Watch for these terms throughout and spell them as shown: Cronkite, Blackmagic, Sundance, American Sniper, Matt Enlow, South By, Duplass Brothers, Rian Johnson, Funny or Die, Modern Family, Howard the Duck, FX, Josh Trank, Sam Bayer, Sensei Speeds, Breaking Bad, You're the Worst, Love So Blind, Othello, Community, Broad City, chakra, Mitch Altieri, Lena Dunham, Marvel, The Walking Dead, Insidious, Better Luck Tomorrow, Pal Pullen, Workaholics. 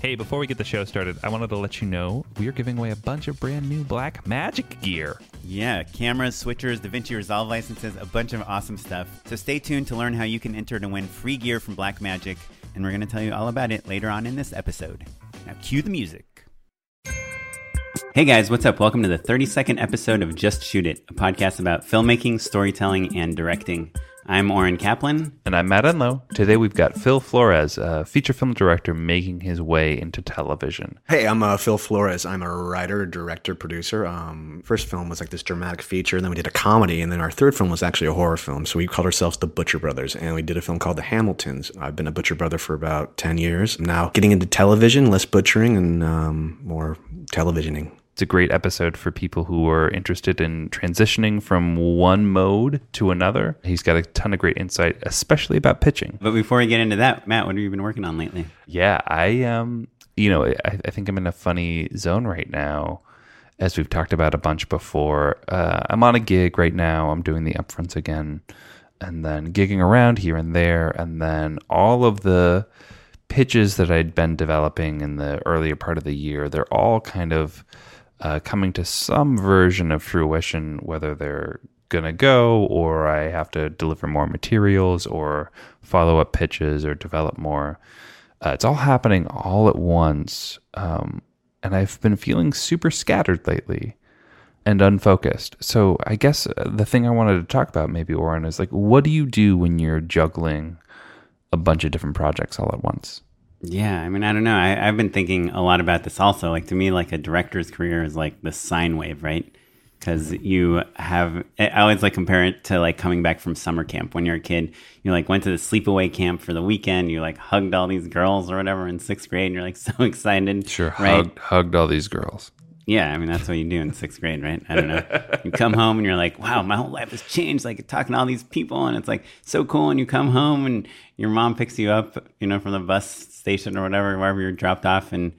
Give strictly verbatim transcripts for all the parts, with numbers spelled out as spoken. Hey, before we get the show started, I wanted to let you know we are giving away a bunch of brand new Blackmagic gear. Yeah, cameras, switchers, DaVinci Resolve licenses, a bunch of awesome stuff. So stay tuned to learn how you can enter to win free gear from Blackmagic, and we're going to tell you all about it later on in this episode. Now cue the music. Hey guys, what's up? Welcome to the thirty-second episode of Just Shoot It, a podcast about filmmaking, storytelling, and directing. I'm Oren Kaplan. And I'm Matt Enlow. Today we've got Phil Flores, a feature film director making his way into television. Hey, I'm uh, Phil Flores. I'm a writer, director, producer. Um, first film was like this dramatic feature, and then we did a comedy, and then our third film was actually a horror film. So we called ourselves The Butcher Brothers, and we did a film called The Hamiltons. I've been a butcher brother for about ten years. Now getting into television, less butchering and um, more televisioning. It's a great episode for people who are interested in transitioning from one mode to another. He's got a ton of great insight, especially about pitching. But before we get into that, Matt, what have you been working on lately? Yeah, I, um, you know, I, I think I'm in a funny zone right now, as we've talked about a bunch before. Uh, I'm on a gig right now. I'm doing the upfronts again, and then gigging around here and there, and then all of the pitches that I'd been developing in the earlier part of the year, they're all kind of Uh, coming to some version of fruition, whether they're going to go or I have to deliver more materials or follow up pitches or develop more. Uh, it's all happening all at once. Um, and I've been feeling super scattered lately and unfocused. So I guess the thing I wanted to talk about maybe, Oren, is like, what do you do when you're juggling a bunch of different projects all at once? Yeah, I mean, I don't know. I, I've been thinking a lot about this also. Like, to me, like a director's career is like the sine wave, right? Because you have, I always like compare it to like coming back from summer camp. When you're a kid, you like went to the sleepaway camp for the weekend. You like hugged all these girls or whatever in sixth grade and you're like so excited. Sure, right? hugged, hugged all these girls. Yeah, I mean, that's what you do in sixth grade, right? I don't know. You come home and you're like, wow, my whole life has changed. Like, talking to all these people and it's like so cool. And you come home and your mom picks you up, you know, from the bus station or whatever, wherever you're dropped off. And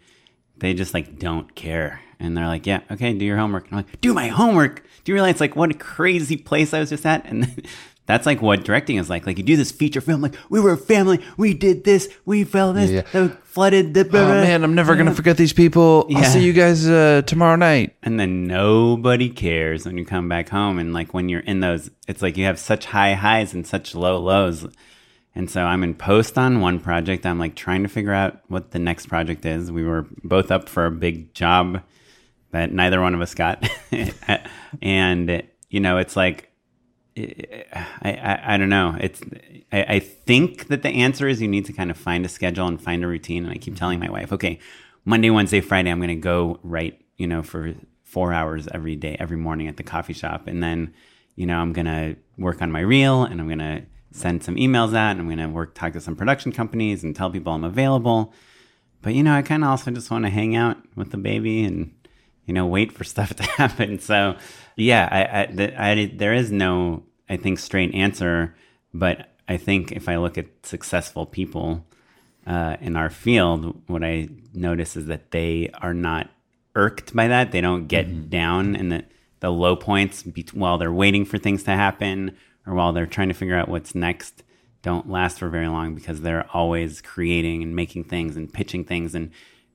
they just like don't care. And they're like, yeah, okay, do your homework. And I'm like, do my homework? Do you realize like what a crazy place I was just at? And then, that's like what directing is like. Like you do this feature film, like we were a family, we did this, we fell this, yeah, yeah. flooded the. Blah, oh man, I'm never gonna forget these people. Yeah. I'll see you guys uh, tomorrow night. And then nobody cares when you come back home, and like when you're in those, it's like you have such high highs and such low lows. And so I'm in post on one project. I'm like trying to figure out what the next project is. We were both up for a big job that neither one of us got, and you know, it's like. I, I, I don't know. It's I, I think that the answer is you need to kind of find a schedule and find a routine. And I keep telling my wife, okay, Monday, Wednesday, Friday, I'm going to go write, you know, for four hours every day, every morning at the coffee shop. And then, you know, I'm going to work on my reel and I'm going to send some emails out and I'm going to work, talk to some production companies and tell people I'm available. But, you know, I kind of also just want to hang out with the baby and, you know, wait for stuff to happen. So, yeah, I, I, the, I there is no, I think, straight answer. But I think if I look at successful people uh, in our field, what I notice is that they are not irked by that. They don't get mm-hmm. down in the, the low points be- while they're waiting for things to happen or while they're trying to figure out what's next. Don't last for very long because they're always creating and making things and pitching things. And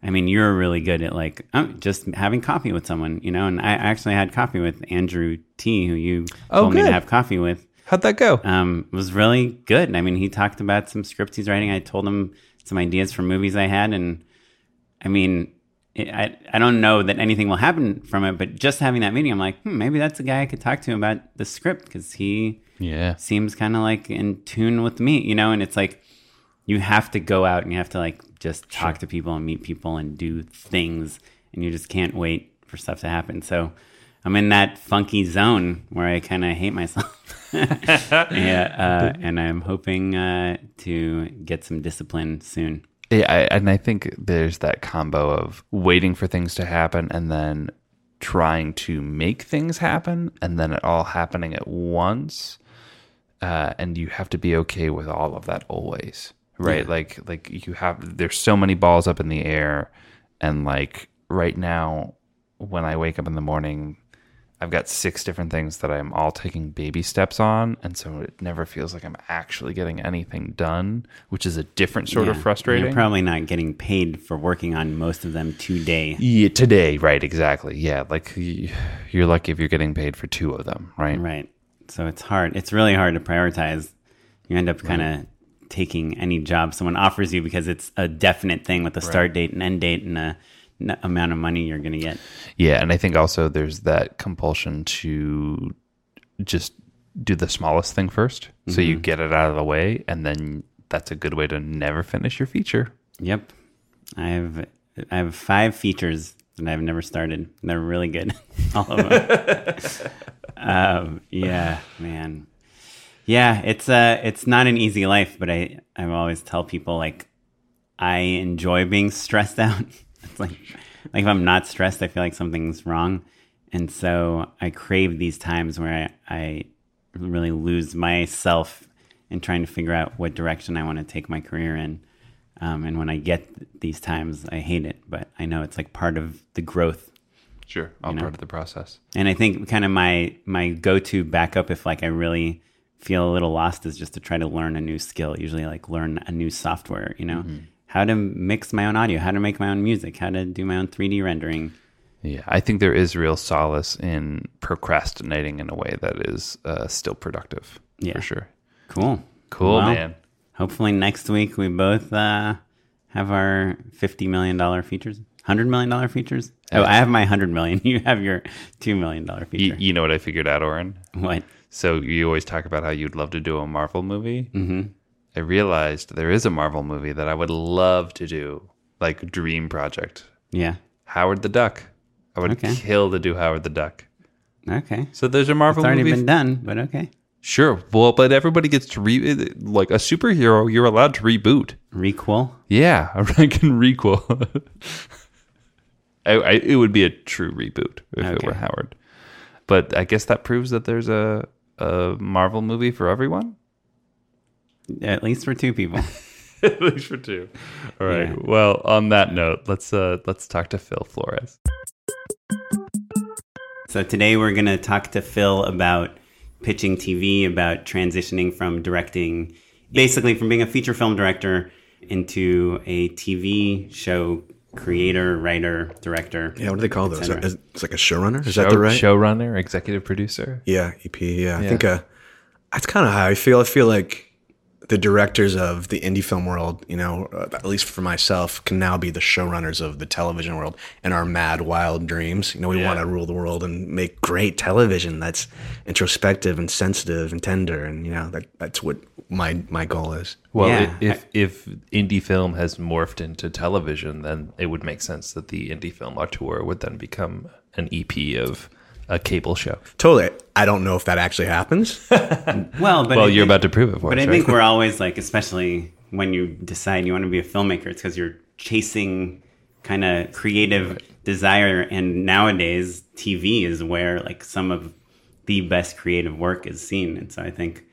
I mean, you're really good at like oh, just having coffee with someone, you know, and I actually had coffee with Andrew T, who you oh, told good. me to have coffee with. How'd that go? Um, it was really good. I mean, he talked about some scripts he's writing. I told him some ideas for movies I had. And I mean, I, I don't know that anything will happen from it, but just having that meeting, I'm like, hmm, maybe that's a guy I could talk to about the script, because he yeah. seems kind of like in tune with me, you know? And it's like, you have to go out and you have to like just talk sure. to people and meet people and do things, and you just can't wait for stuff to happen. So I'm in that funky zone where I kind of hate myself. yeah, uh, and I'm hoping uh, to get some discipline soon. Yeah, I, and I think there's that combo of waiting for things to happen and then trying to make things happen, and then it all happening at once. Uh, and you have to be okay with all of that always, right? Yeah. Like, like you have, there's so many balls up in the air. And like right now, when I wake up in the morning, I've got six different things that I'm all taking baby steps on. And so it never feels like I'm actually getting anything done, which is a different sort yeah. of frustrating. You're probably not getting paid for working on most of them today. Yeah, today. Right. Exactly. Yeah. Like you're lucky if you're getting paid for two of them. Right. Right. So it's hard. It's really hard to prioritize. You end up kind of right. taking any job someone offers you, because it's a definite thing with a start right. date and end date and a amount of money you're going to get. Yeah, and I think also there's that compulsion to just do the smallest thing first, mm-hmm. so you get it out of the way, and then that's a good way to never finish your feature. Yep. I have I have five features that I've never started. They're really good, all of them. um, yeah, man. Yeah, it's uh, it's not an easy life, but I I always tell people, like, I enjoy being stressed out. It's like, like if I'm not stressed, I feel like something's wrong. And so I crave these times where I, I really lose myself in trying to figure out what direction I want to take my career in. Um, and when I get these times, I hate it, but I know it's like part of the growth. Sure. All you know? Part of the process. And I think kind of my, my go-to backup, if like I really feel a little lost, is just to try to learn a new skill, usually like learn a new software, you know? Mm-hmm. How to mix my own audio, how to make my own music, how to do my own three D rendering. Yeah, I think there is real solace in procrastinating in a way that is uh, still productive, yeah. for sure. Cool. Cool, well, man. Hopefully next week we both uh, have our fifty million dollars features, one hundred million dollars features. Oh, I have my one hundred million dollars. You have your two million dollars feature. You, you know what I figured out, Oren? What? So you always talk about how you'd love to do a Marvel movie. Mm-hmm. I realized there is a Marvel movie that I would love to do, like dream project. Yeah. Howard the Duck. I would okay. kill to do Howard the Duck. Okay. So there's a Marvel movie. It's already movie. Been done, but okay. Sure. Well, but everybody gets to, re- like a superhero, you're allowed to reboot. Requel? Yeah, I can requel. I, I, it would be a true reboot if okay. it were Howard. But I guess that proves that there's a, a Marvel movie for everyone. At least for two people. At least for two. All right. Yeah. Well, on that note, let's uh, let's talk to Phil Flores. So today we're going to talk to Phil about pitching T V, about transitioning from directing, basically from being a feature film director into a T V show creator, writer, director. Yeah, what do they call those? Is that, is, it's like a showrunner? Is show, that the right? Showrunner, executive producer. Yeah, E P, yeah. yeah. I think uh, that's kind of how I feel. I feel like the directors of the indie film world, you know, at least for myself, can now be the showrunners of the television world and our mad, wild dreams. You know, we yeah. want to rule the world and make great television that's introspective and sensitive and tender. And, you know, that, that's what my my goal is. Well, yeah. if, if indie film has morphed into television, then it would make sense that the indie film auteur would then become an E P of a cable show. Totally. I don't know if that actually happens. well, but well, you're think, about to prove it for but us. But I think right? we're always like, especially when you decide you want to be a filmmaker, it's because you're chasing kind of creative right. desire. And nowadays, T V is where like some of the best creative work is seen. And so I think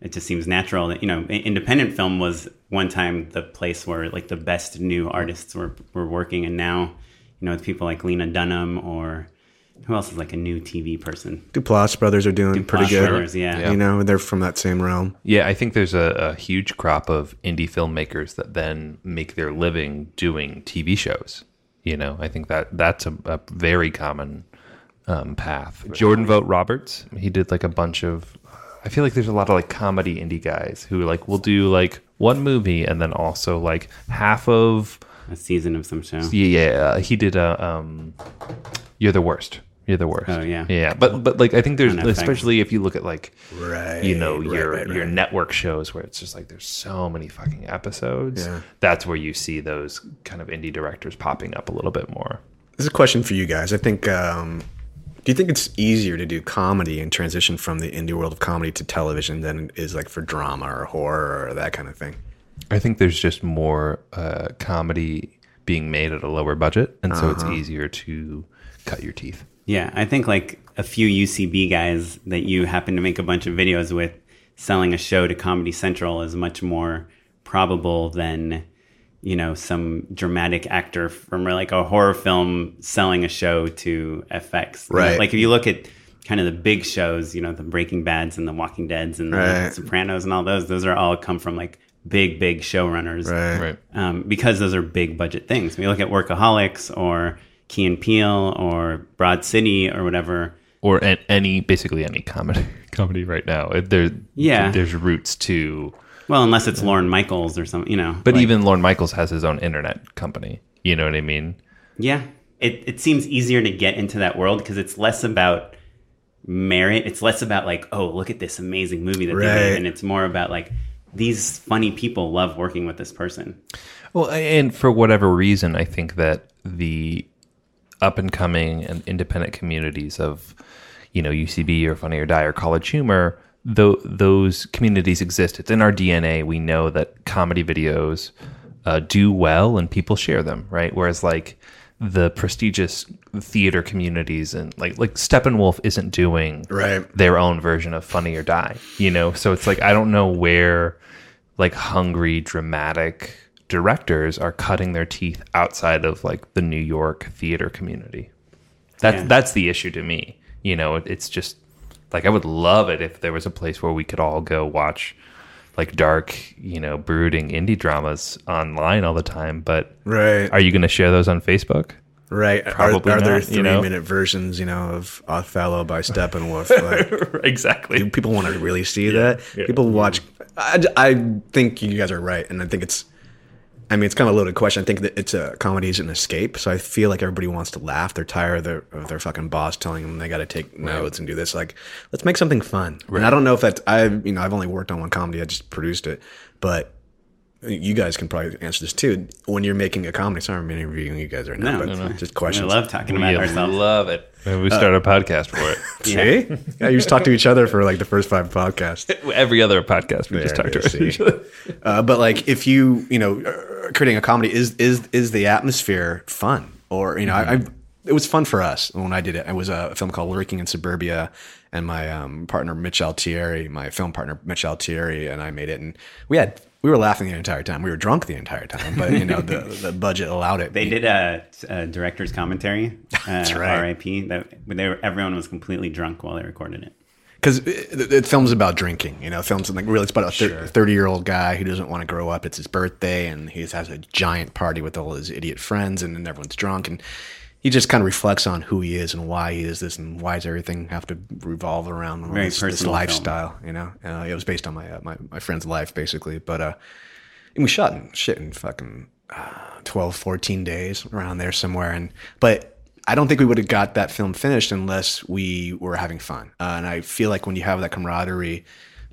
it just seems natural that, you know, independent film was one time the place where like the best new artists were were working. And now, you know, with people like Lena Dunham or who else is like a new T V person? Duplass Brothers are doing Duplass pretty good. Brothers, yeah. yeah. You know, they're from that same realm. Yeah, I think there's a, a huge crop of indie filmmakers that then make their living doing T V shows. You know, I think that that's a, a very common um, path. Jordan Vogt-Roberts, he did like a bunch of, I feel like there's a lot of like comedy indie guys who like will do like one movie and then also like half of A season of some show. Yeah, he did a um, You're the Worst. You're the Worst. Oh yeah, yeah. But but like I think there's especially if you look at like right, you know right, your right, right. your network shows where it's just like there's so many fucking episodes. Yeah. That's where you see those kind of indie directors popping up a little bit more. This is a question for you guys. I think. Um, do you think it's easier to do comedy and transition from the indie world of comedy to television than it is like for drama or horror or that kind of thing? I think there's just more uh, comedy being made at a lower budget, and uh-huh. so it's easier to cut your teeth. Yeah, I think like a few U C B guys that you happen to make a bunch of videos with selling a show to Comedy Central is much more probable than, you know, some dramatic actor from like a horror film selling a show to F X. Right. You know, like if you look at kind of the big shows, you know, the Breaking Bads and the Walking Deads and the right. Sopranos and all those, those are all come from like big, big showrunners. Right. Right. Um, because those are big budget things. When you look at Workaholics or Key and Peele or Broad City or whatever, or any basically any comedy comedy right now. There, yeah, there's roots to well, unless it's Lorne Michaels or something, you know. But like, even Lorne Michaels has his own internet company. You know what I mean? Yeah, it it seems easier to get into that world because it's less about merit. It's less about like, oh, look at this amazing movie that right. they did, and it's more about like these funny people love working with this person. Well, and for whatever reason, I think that the up and coming and independent communities of, you know, U C B or Funny or Die or College Humor, though those communities exist. It's in our D N A. We know that comedy videos uh, do well and people share them, right? Whereas like the prestigious theater communities and like like Steppenwolf isn't doing right. their own version of Funny or Die, you know? So it's like I don't know where like hungry, dramatic directors are cutting their teeth outside of like the New York theater community. That's yeah. that's the issue to me. You know, it, it's just like I would love it if there was a place where we could all go watch like dark, you know, brooding indie dramas online all the time. But right. are you going to share those on Facebook? Right. Probably. Are, are not, there three you know? minute versions, you know, of Othello by Steppenwolf? Like, exactly. Do people want to really see yeah. that? Yeah. People watch. I, I think you guys are right, and I think it's. I mean, it's kind of a loaded question. I think that it's a comedy is an escape, so I feel like everybody wants to laugh. They're tired of their, of their fucking boss telling them they got to take notes right. and do this. Like, let's make something fun. Right. And I don't know if that's I, you know, I've only worked on one comedy. I just produced it, but you guys can probably answer this too. When you're making a comedy, sorry, I'm interviewing you guys right now, no, but no, no. just questions. I love talking about we ourselves. Love it. Maybe we start uh, a podcast for it. See, yeah. yeah, you just talk to each other for like the first five podcasts. Every other podcast, we there just talk to see. each other. Uh, but like, if you, you know, creating a comedy is is is the atmosphere fun? Or you know, mm-hmm. I, I it was fun for us when I did it. It was a film called Lurking in Suburbia, and my um, partner Mitch Altieri, my film partner Mitch Altieri, and I made it, and we had. We were laughing the entire time. We were drunk the entire time, but you know the, the budget allowed it. They did a, a director's commentary. Uh, That's right. R I P. That they were, everyone was completely drunk while they recorded it. Because it, it films about drinking. You know, films like really it's about a thirty-year-old sure. guy who doesn't want to grow up. It's his birthday, and he has a giant party with all his idiot friends, and then everyone's drunk, and he just kind of reflects on who he is and why he is this, and why does everything have to revolve around this, this lifestyle? Film. You know, uh, it was based on my, uh, my my friend's life basically, but uh, and we shot in, shit in fucking uh, twelve, fourteen days around there somewhere, and but I don't think we would have got that film finished unless we were having fun, uh, and I feel like when you have that camaraderie.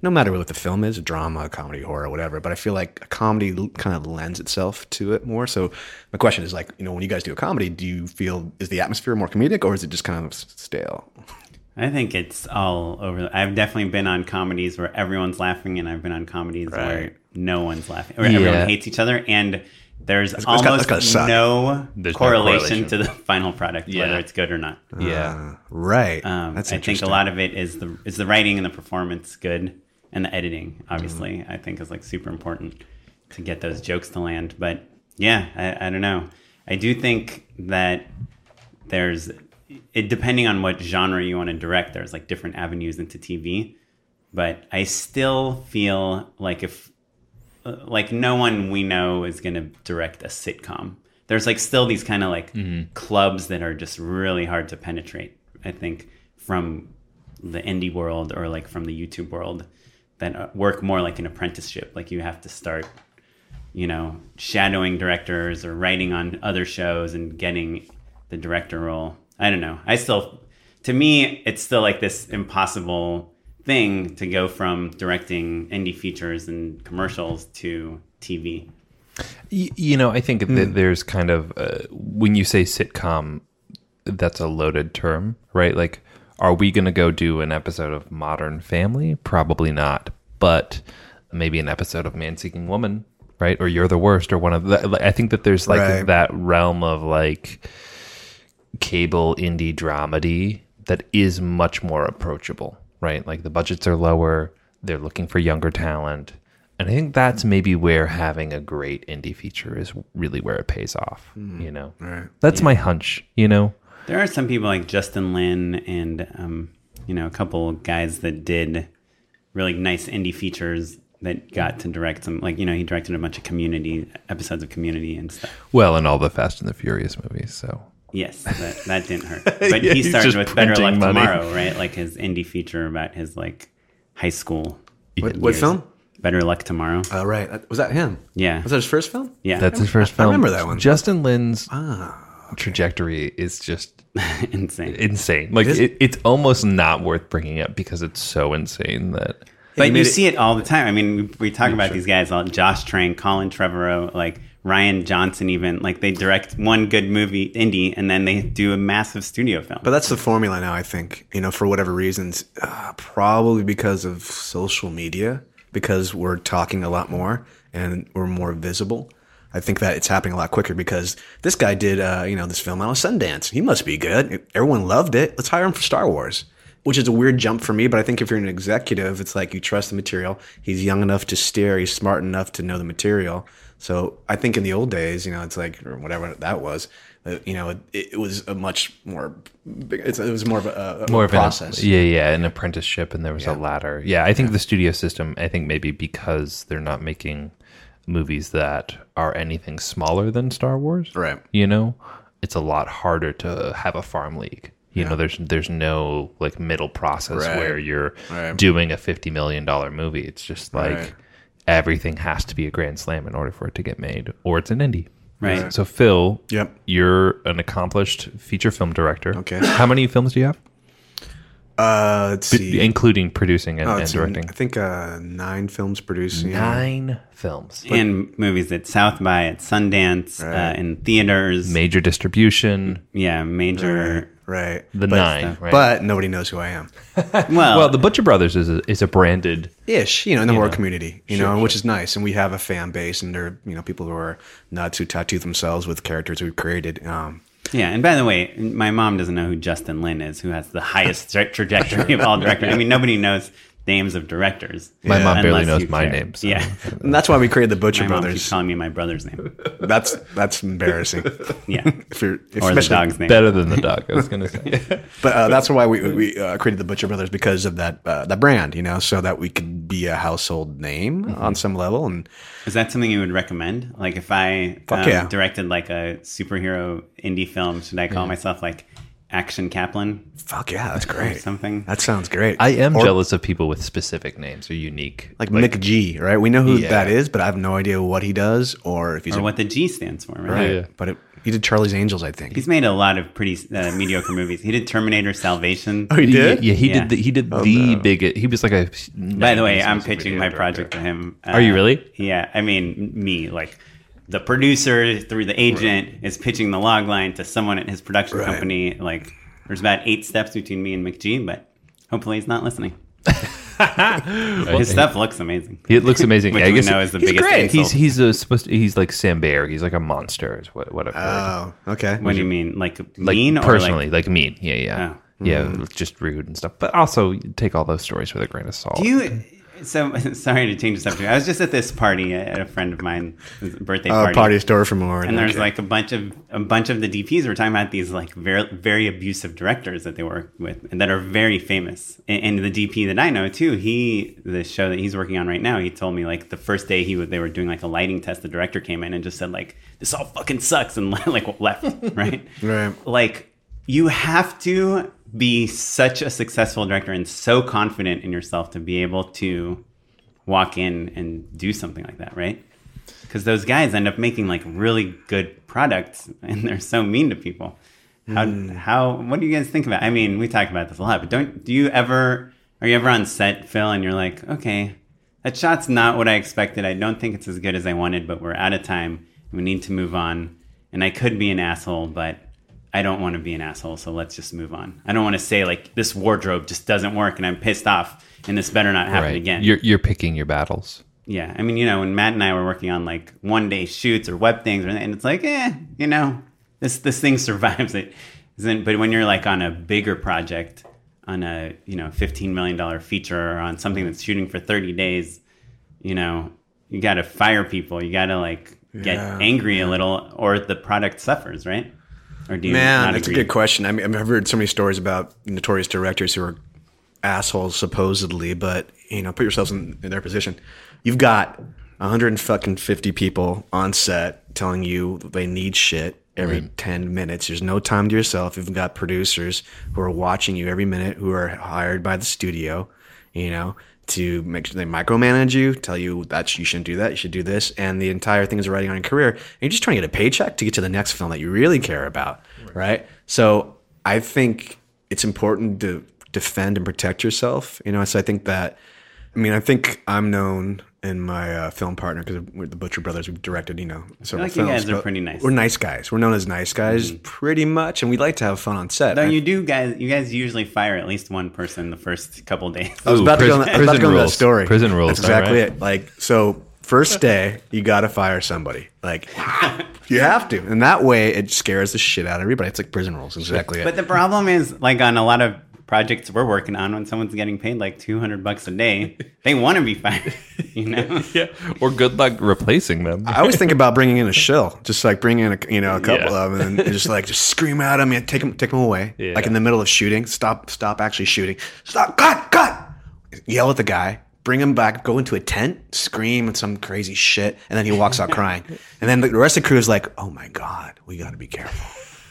No matter what the film is, drama, comedy, horror, whatever, but I feel like a comedy kind of lends itself to it more. So my question is like, you know, when you guys do a comedy, do you feel, is the atmosphere more comedic or is it just kind of stale? I think it's all over. I've definitely been on comedies where everyone's laughing and I've been on comedies right. where no one's laughing, where yeah. everyone hates each other and there's it's, almost it's got, it's got no, there's correlation no correlation to the final product, yeah. whether it's good or not. Uh, yeah. Right. Um, That's I think a lot of it is the is the writing and the performance good. And the editing, obviously, mm. I think is like super important to get those jokes to land. But yeah, I, I don't know. I do think that there's, it depending on what genre you want to direct, there's like different avenues into T V. But I still feel like if, like no one we know is going to direct a sitcom. There's like still these kind of like mm-hmm. clubs that are just really hard to penetrate, I think, from the indie world or like from the YouTube world. That work more like an apprenticeship. Like you have to start you know, shadowing directors or writing on other shows and getting the director role. I don't know. I still, to me, it's still like this impossible thing to go from directing indie features and commercials to T V. You, you know, I think mm. that there's kind of, uh, when you say sitcom, that's a loaded term, right? Like, are we going to go do an episode of Modern Family? Probably not. But maybe an episode of Man Seeking Woman, right? Or You're the Worst, or one of the... I think that there's like right. that realm of like cable indie dramedy that is much more approachable, right? Like the budgets are lower. They're looking for younger talent. And I think that's maybe where having a great indie feature is really where it pays off, mm. you know? Right. That's yeah. my hunch, you know? There are some people like Justin Lin and, um, you know, a couple guys that did really nice indie features that got to direct some, like, you know, he directed a bunch of Community, episodes of Community and stuff. Well, and all the Fast and the Furious movies, so. Yes, that, that didn't hurt. But yeah, he started with Better Luck money. Tomorrow, right? Like his indie feature about his, like, high school. What, what film? Better Luck Tomorrow. Oh, right. Was that him? Yeah. Was that his first film? Yeah. That's his first film. I remember that one. Justin Lin's. Ah. Trajectory is just insane insane like it it, it's almost not worth bringing up because it's so insane that but you it, see it all the time. I mean, we, we talk about sure. these guys all, Josh Trank, Colin Trevorrow, like Ryan Johnson, even like they direct one good movie indie and then they do a massive studio film. But that's the formula now, I think, you know, for whatever reasons, uh, probably because of social media, because we're talking a lot more and we're more visible. I think that it's happening a lot quicker because this guy did, uh, you know, this film out of Sundance. He must be good. Everyone loved it. Let's hire him for Star Wars, which is a weird jump for me. But I think if you're an executive, it's like you trust the material. He's young enough to steer. He's smart enough to know the material. So I think in the old days, you know, it's like or whatever that was, uh, you know, it, it was a much more, it's, it was more of a, a more process. Of an, yeah, yeah, an apprenticeship, and there was yeah. a ladder. Yeah, I think yeah. the studio system, I think maybe because they're not making movies that are anything smaller than Star Wars, right? You know, it's a lot harder to have a farm league. You yeah. know, there's there's no like middle process right. where you're right. doing a fifty million dollars movie. It's just like right. everything has to be a grand slam in order for it to get made, or it's an indie. Right. right. So Phil, yep. you're an accomplished feature film director. Okay. How many films do you have? Uh, let's B- see. Including producing and, oh, and directing. An, I think uh, nine films producing. Nine yeah. films. But, and movies at South by, at Sundance, right. uh, in theaters. Major distribution. Yeah, major. Right. right. The but, nine. Right. But nobody knows who I am. well, well, The Butcher Brothers is a, is a branded. Ish, you know, in the horror community, you sure, know, sure. which is nice. And we have a fan base, and there are, you know, people who are nuts who tattoo themselves with characters we've created. Um, Yeah, and by the way, my mom doesn't know who Justin Lin is, who has the highest tra- trajectory of all directors. I mean, nobody knows names of directors. My yeah. mom barely knows my name. So. Yeah, and that's why we created The Butcher my Brothers. Mom keeps calling me my brother's name. That's that's embarrassing. Yeah, if you're, if or the dog's name. Better than the dog. I was going to say, but uh, that's why we we uh, created The Butcher Brothers, because of that uh, that brand, you know, so that we could be a household name mm-hmm. on some level. And is that something you would recommend? Like, if I um, yeah. directed like a superhero indie film, should I call yeah. myself like Action Kaplan? Fuck yeah, that's great. Something that sounds great. I am or, jealous of people with specific names or unique, like, like Nick G. Right? We know who yeah. that is, but I have no idea what he does or if he's or a, what the G stands for. Right? right. Yeah. But it, he did Charlie's Angels, I think. He's made a lot of pretty uh, mediocre movies. He did Terminator Salvation. Oh, he did. Yeah, yeah he yeah. did. The, he did oh, the no. biggest. He was like a. By the way, I'm pitching my project director. to him. Uh, Are you really? Yeah, I mean, me like. The producer through the agent right. is pitching the log line to someone at his production right. company. Like, there's about eight steps between me and McGee, but hopefully he's not listening. well, his stuff looks amazing. It looks amazing. Which yeah, I guess we know is the he's biggest great. Insult. He's he's a, supposed to, he's like Sam Bayer. He's like a monster. Is what what I've heard. Oh, okay. What Would do you mean, like mean like or personally, like, like mean? Yeah, yeah, oh. yeah. Mm-hmm. Just rude and stuff. But also take all those stories with a grain of salt. Do you? So, sorry to change the subject. I was just at this party at a friend of mine's birthday party. Oh, party store from Oren. And there's okay. like a bunch of a bunch of the D Ps were talking about these like very, very abusive directors that they work with and that are very famous. And, and the D P that I know too, he the show that he's working on right now, he told me like the first day he they were doing like a lighting test, the director came in and just said like, "This all fucking sucks," and like left, right? Right. Like, you have to be such a successful director and so confident in yourself to be able to walk in and do something like that, right? because those guys end up making like really good products, and they're so mean to people. How mm. how what do you guys think about? I mean, we talk about this a lot, but don't do you ever are you ever on set, Phil, and you're like, okay, that shot's not what I expected. I don't think it's as good as I wanted, but we're out of time. We need to move on. And I could be an asshole, but I don't want to be an asshole, so let's just move on. I don't want to say, like, this wardrobe just doesn't work and I'm pissed off and this better not happen right. again. You're, you're picking your battles. Yeah. I mean, you know, when Matt and I were working on, like, one-day shoots or web things, and it's like, eh, you know, this this thing survives it. But when you're, like, on a bigger project, on a, you know, fifteen million dollars feature or on something that's shooting for thirty days, you know, you got to fire people. You got to, like, get yeah. angry a little or the product suffers, right? Or do you Man, that's agree? A good question. I mean, I've heard so many stories about notorious directors who are assholes, supposedly, but, you know, put yourselves in, in their position. You've got one hundred fifty people on set telling you they need shit every right. ten minutes. There's no time to yourself. You've got producers who are watching you every minute, who are hired by the studio, you know, to make sure they micromanage you, tell you that you shouldn't do that, you should do this, and the entire thing is riding on your career. And you're just trying to get a paycheck to get to the next film that you really care about, right? right? So I think it's important to defend and protect yourself. You know, so I think that, I mean, I think I'm known and my uh, film partner, because we're the Butcher Brothers, we've directed, you know, several I feel like films. You guys are pretty nice. We're nice guys. We're known as nice guys mm-hmm. pretty much, and we like to have fun on set. No, I, you do, guys. You guys usually fire at least one person the first couple of days. I was Ooh, about prison, to go into that story. Prison rules. That's exactly right. it. Like, so first day, you got to fire somebody. Like, you have to. And that way, it scares the shit out of everybody. It's like prison rules. Exactly it. But the problem is, like, on a lot of projects we're working on, when someone's getting paid like two hundred bucks a day, they want to be fired, you know? Yeah, or good luck replacing them. I always think about bringing in a shill, just like bringing in a, you know, a couple yeah. of them and just like just scream at them and take them, take them away. Yeah. Like in the middle of shooting, stop, stop actually shooting. Stop, cut, cut! Yell at the guy, bring him back, go into a tent, scream and some crazy shit, and then he walks out crying. And then the rest of the crew is like, oh my God, we got to be careful.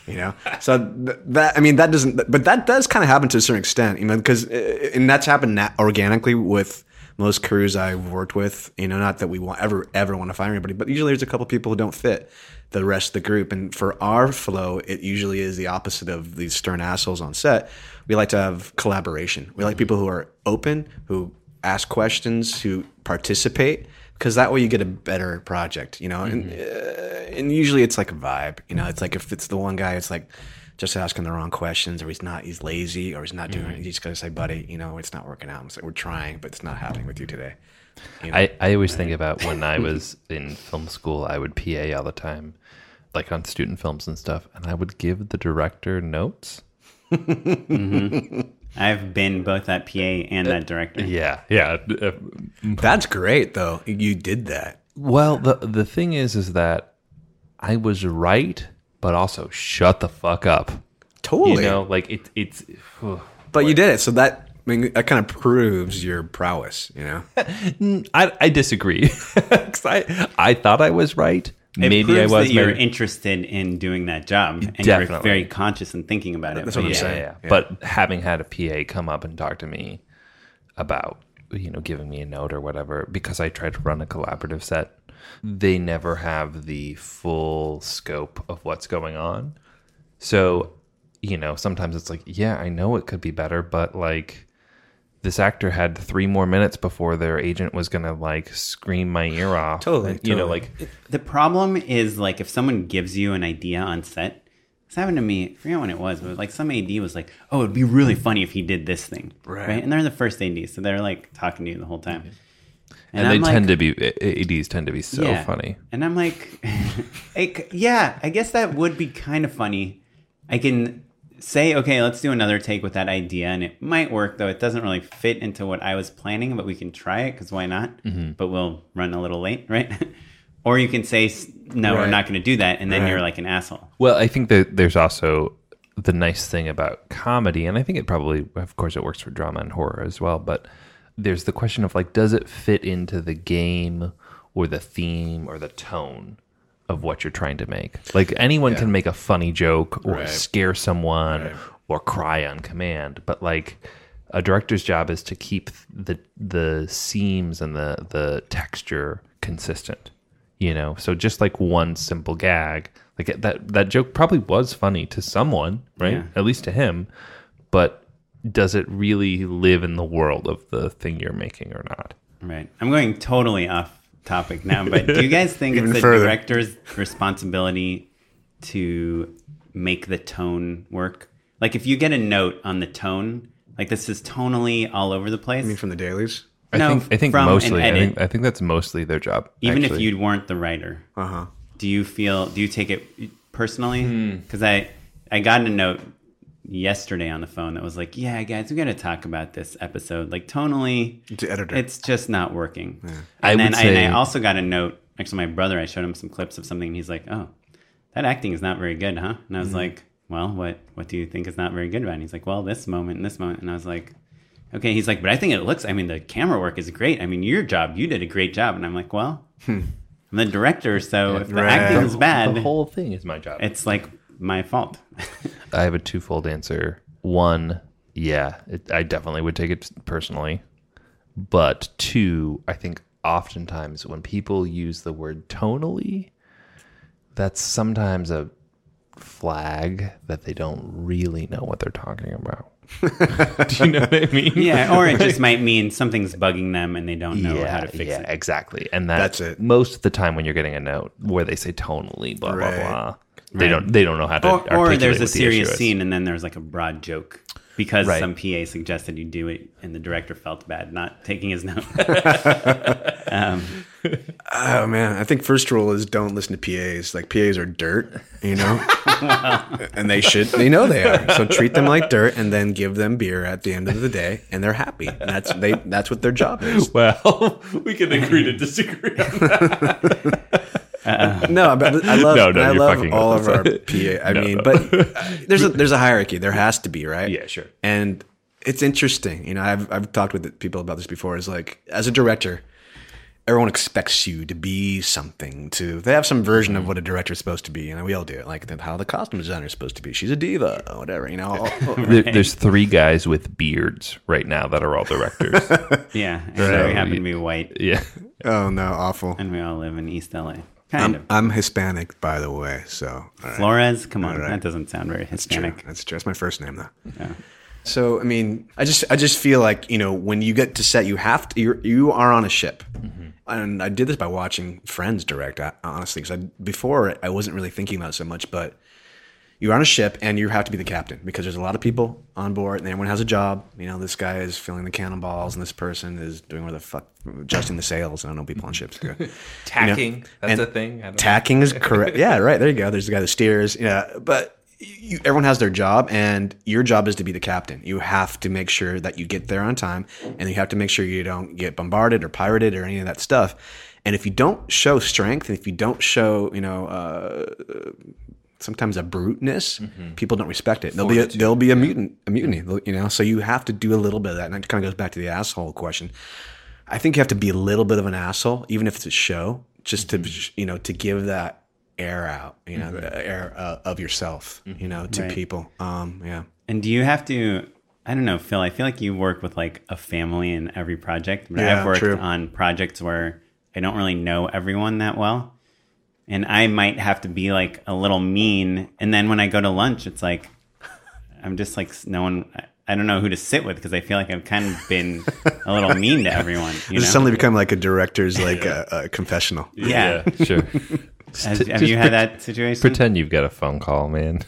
You know, so th- that I mean, that doesn't, but that does kind of happen to a certain extent, you know, because and that's happened na- organically with most crews I've worked with. You know, not that we want ever ever want to fire anybody, but usually there's a couple people who don't fit the rest of the group. And for our flow, it usually is the opposite of these stern assholes on set. We like to have collaboration. We like people who are open, who ask questions, who participate. Because that way you get a better project, you know, and mm-hmm. uh, and usually it's like a vibe, you know, it's like if it's the one guy, it's like just asking the wrong questions or he's not, he's lazy or he's not doing mm-hmm. it. He's going to say, buddy, you know, it's not working out. I'm like, we're trying, but it's not happening with you today. You know? I, I always think about when I was in film school, I would P A all the time, like on student films and stuff. And I would give the director notes. mm-hmm. I've been both that P A and that director. Yeah, yeah. That's great, though. You did that. Well, the the thing is, is that I was right, but also shut the fuck up. Totally. You know, like it, it's. Oh, but boy. You did it, so that I mean that kind of proves your prowess. You know, I I disagree because I I thought I was right. It Maybe I was. That you're married. Interested in doing that job, and Definitely. You're very conscious and thinking about it. That's what I'm yeah, saying. Yeah, yeah. Yeah. But having had a P A come up and talk to me about, you know, giving me a note or whatever, because I tried to run a collaborative set, they never have the full scope of what's going on. So, you know, sometimes it's like, yeah, I know it could be better, but like. This actor had three more minutes before their agent was going to like scream my ear off. Totally. You totally. Know, like the problem is like if someone gives you an idea on set, this happened to me, I forget when it was, but like some A D was like, oh, it'd be really funny if he did this thing. Right. right? And they're the first A D. So they're like talking to you the whole time. And, and they like, tend to be, A Ds tend to be so yeah. funny. And I'm like, like, yeah, I guess that would be kind of funny. I can say, okay, let's do another take with that idea, and it might work, though it doesn't really fit into what I was planning, but we can try it because why not? Mm-hmm. But we'll run a little late, right? Or you can say, no, right. we're not going to do that, and then right. you're like an asshole. Well, I think that there's also the nice thing about comedy, and I think it probably, of course, it works for drama and horror as well, but there's the question of like, does it fit into the game or the theme or the tone of what you're trying to make? Like anyone yeah. can make a funny joke or right. scare someone right. or cry on command, but like a director's job is to keep the the seams and the the texture consistent. you know, so just like one simple gag, like that, that joke probably was funny to someone, right? Yeah. At least to him, but does it really live in the world of the thing you're making or not? Right. I'm going totally off topic now, but do you guys think it's the further. director's responsibility to make the tone work? Like if you get a note on the tone, like this is tonally all over the place. You mean from the dailies? I no, think, I think from mostly. An edit. I think, I think that's mostly their job. Even actually. If you weren't the writer, uh-huh. do you feel? Do you take it personally? Because mm. I, I got a note yesterday on the phone that was like, "Yeah, guys, we got to talk about this episode. Like tonally, it's, editor. it's just not working." Yeah. And I then would say, I, and I also got a note. Actually, my brother, I showed him some clips of something, and he's like, "Oh, that acting is not very good, huh?" And I was mm-hmm. like, "Well, what? What do you think is not very good about it?" And he's like, "Well, this moment and this moment," and I was like. Okay, he's like, but I think it looks, I mean, the camera work is great. I mean, your job, you did a great job. And I'm like, well, hmm. I'm the director, so yeah, if the right. acting is bad. The whole thing is my job. It's like my fault. I have a twofold answer. One, yeah, it, I definitely would take it personally. But two, I think oftentimes when people use the word tonally, that's sometimes a flag that they don't really know what they're talking about. Do you know what I mean? Yeah, or it just might mean something's bugging them and they don't know yeah, how to fix yeah, it. Yeah, exactly. And that, that's it. Most of the time when you're getting a note where they say tonally, blah, right. blah, blah, they right. don't they don't know how to or, articulate what the issue is. Or there's a serious scene and then there's like a broad joke because right. some P A suggested you do it and the director felt bad not taking his note. um, oh, man. I think first rule is don't listen to P As. Like, P As are dirt, you know? And they should. They know they are. So treat them like dirt and then give them beer at the end of the day, and they're happy. And that's they. That's what their job is. Well, we can agree to disagree on that. Uh-uh. No, but I love, no, no, I love all of our P A. I no, mean, no. but uh, there's a, there's a hierarchy. There has to be, right? Yeah, sure. And it's interesting. You know, I've I've talked with people about this before. Is like, as a director, everyone expects you to be something. To they have some version of what a director is supposed to be, and we all do it. Like how the costume designer is supposed to be. She's a diva, or whatever. You know, all, all, right. there, there's three guys with beards right now that are all directors. Yeah, and so, they happen to be white. Yeah. Oh no, awful. And we all live in East L A. Kind I'm, of. I'm Hispanic, by the way. So right. Flores, come on, right. that doesn't sound very Hispanic. That's true. That's true. That's my first name, though. Yeah. So I mean, I just I just feel like, you know, when you get to set, you have to you're, you are on a ship, mm-hmm. and I did this by watching Friends direct, honestly, because before I wasn't really thinking about it so much, but you're on a ship and you have to be the captain because there's a lot of people on board and everyone has a job. You know, this guy is filling the cannonballs and this person is doing where the fuck, adjusting the sails. I don't know people on ships. Do. Tacking, you know? That's and a thing. I don't tacking know. Is correct. Yeah, right. There you go. There's the guy that steers. Yeah, but you, everyone has their job and your job is to be the captain. You have to make sure that you get there on time and you have to make sure you don't get bombarded or pirated or any of that stuff. And if you don't show strength and if you don't show, you know, uh, sometimes a bruteness, mm-hmm. people don't respect it. There'll be a, there'll be a mutant, a mutiny, you know. So you have to do a little bit of that, and it kind of goes back to the asshole question. I think you have to be a little bit of an asshole, even if it's a show, just to you know to give that air out, you know, mm-hmm. the air uh, of yourself, mm-hmm. you know, to right. people. Um, yeah. And do you have to? I don't know, Phil. I feel like you work with like a family in every project, but yeah, I've worked true. on projects where I don't really know everyone that well. And I might have to be like a little mean. And then when I go to lunch, it's like, I'm just like, no one, I don't know who to sit with because I feel like I've kind of been a little mean to everyone. You it's know? Suddenly become like a director's like uh, uh, confessional. Yeah, yeah sure. Have, have you had pre- that situation? Pretend you've got a phone call, man.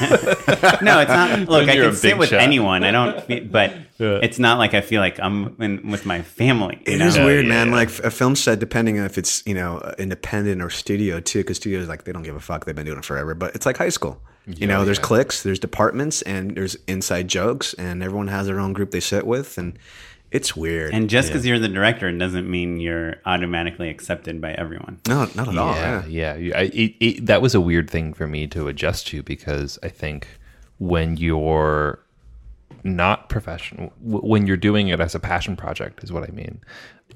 No, it's not. Look, I can sit with shot. anyone. I don't, but yeah. it's not like I feel like I'm in, with my family. It know? is weird, yeah, man. Yeah. Like a film set, depending on if it's, you know, independent or studio too, because studios, like, they don't give a fuck. They've been doing it forever, but it's like high school. You yeah, know, there's yeah. cliques, there's departments, and there's inside jokes, and everyone has their own group they sit with. And it's weird. And just because yeah. you're the director doesn't mean you're automatically accepted by everyone. No, not at yeah, all. Yeah, yeah. I, it, it, that was a weird thing for me to adjust to because I think when you're not professional, when you're doing it as a passion project is what I mean.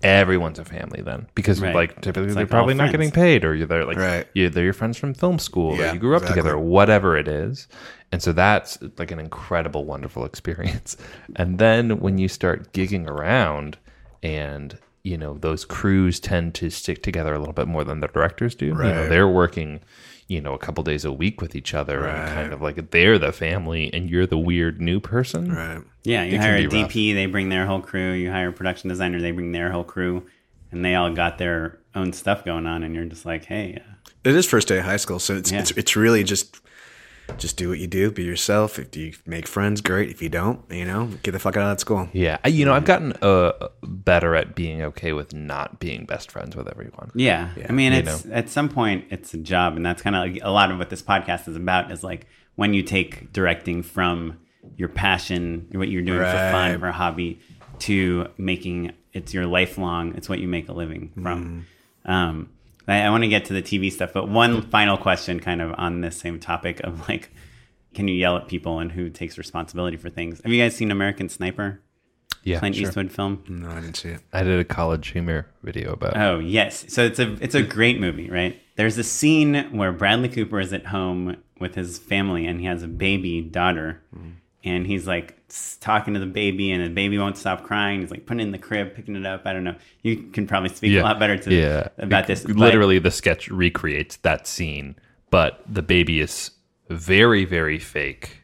Everyone's a family then because right. like typically it's they're like probably not getting paid or you're they're like right. you're, they're your friends from film school yeah, or you grew up exactly. together or whatever it is. And so that's like an incredible, wonderful experience. And then when you start gigging around and you know, those crews tend to stick together a little bit more than the directors do. Right. You know, they're working, you know, a couple days a week with each other, right. and kind of like they're the family and you're the weird new person. Right. Yeah. You it hire a D P, rough. They bring their whole crew. You hire a production designer, they bring their whole crew, and they all got their own stuff going on. And you're just like, hey, uh, it is first day of high school. So it's, yeah. it's, it's really just, just do what you do, be yourself. If you make friends, great. If you don't, you know, get the fuck out of that school. Yeah. You know, I've gotten uh, better at being okay with not being best friends with everyone. Yeah. yeah. I mean, it's you know? At some point it's a job, and that's kind of like a lot of what this podcast is about, is like when you take directing from your passion, what you're doing right. for fun, for a hobby, to making it's your lifelong, it's what you make a living from. Mm. Um, I, I want to get to the T V stuff, but one final question kind of on this same topic of like, can you yell at people and who takes responsibility for things? Have you guys seen American Sniper? Yeah, Clint sure. Eastwood film? No, I didn't see it. I did a College Humor video about it. Oh, yes. So it's a, it's a great movie, right? There's a scene where Bradley Cooper is at home with his family and he has a baby daughter mm. and he's like talking to the baby and the baby won't stop crying. He's like putting it in the crib, picking it up. I don't know. You can probably speak yeah. a lot better to yeah. about this. Literally but, the sketch recreates that scene, but the baby is very, very fake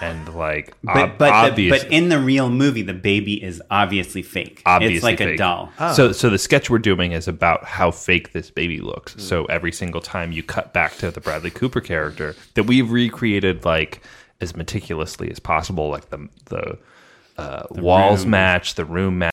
and like but, ob- but obvious. The, but in the real movie, the baby is obviously fake. Obviously it's like fake. A doll. Oh. So so the sketch we're doing is about how fake this baby looks. Mm. So every single time you cut back to the Bradley Cooper character that we've recreated like as meticulously as possible, like the the, uh, the walls room. match, the room match.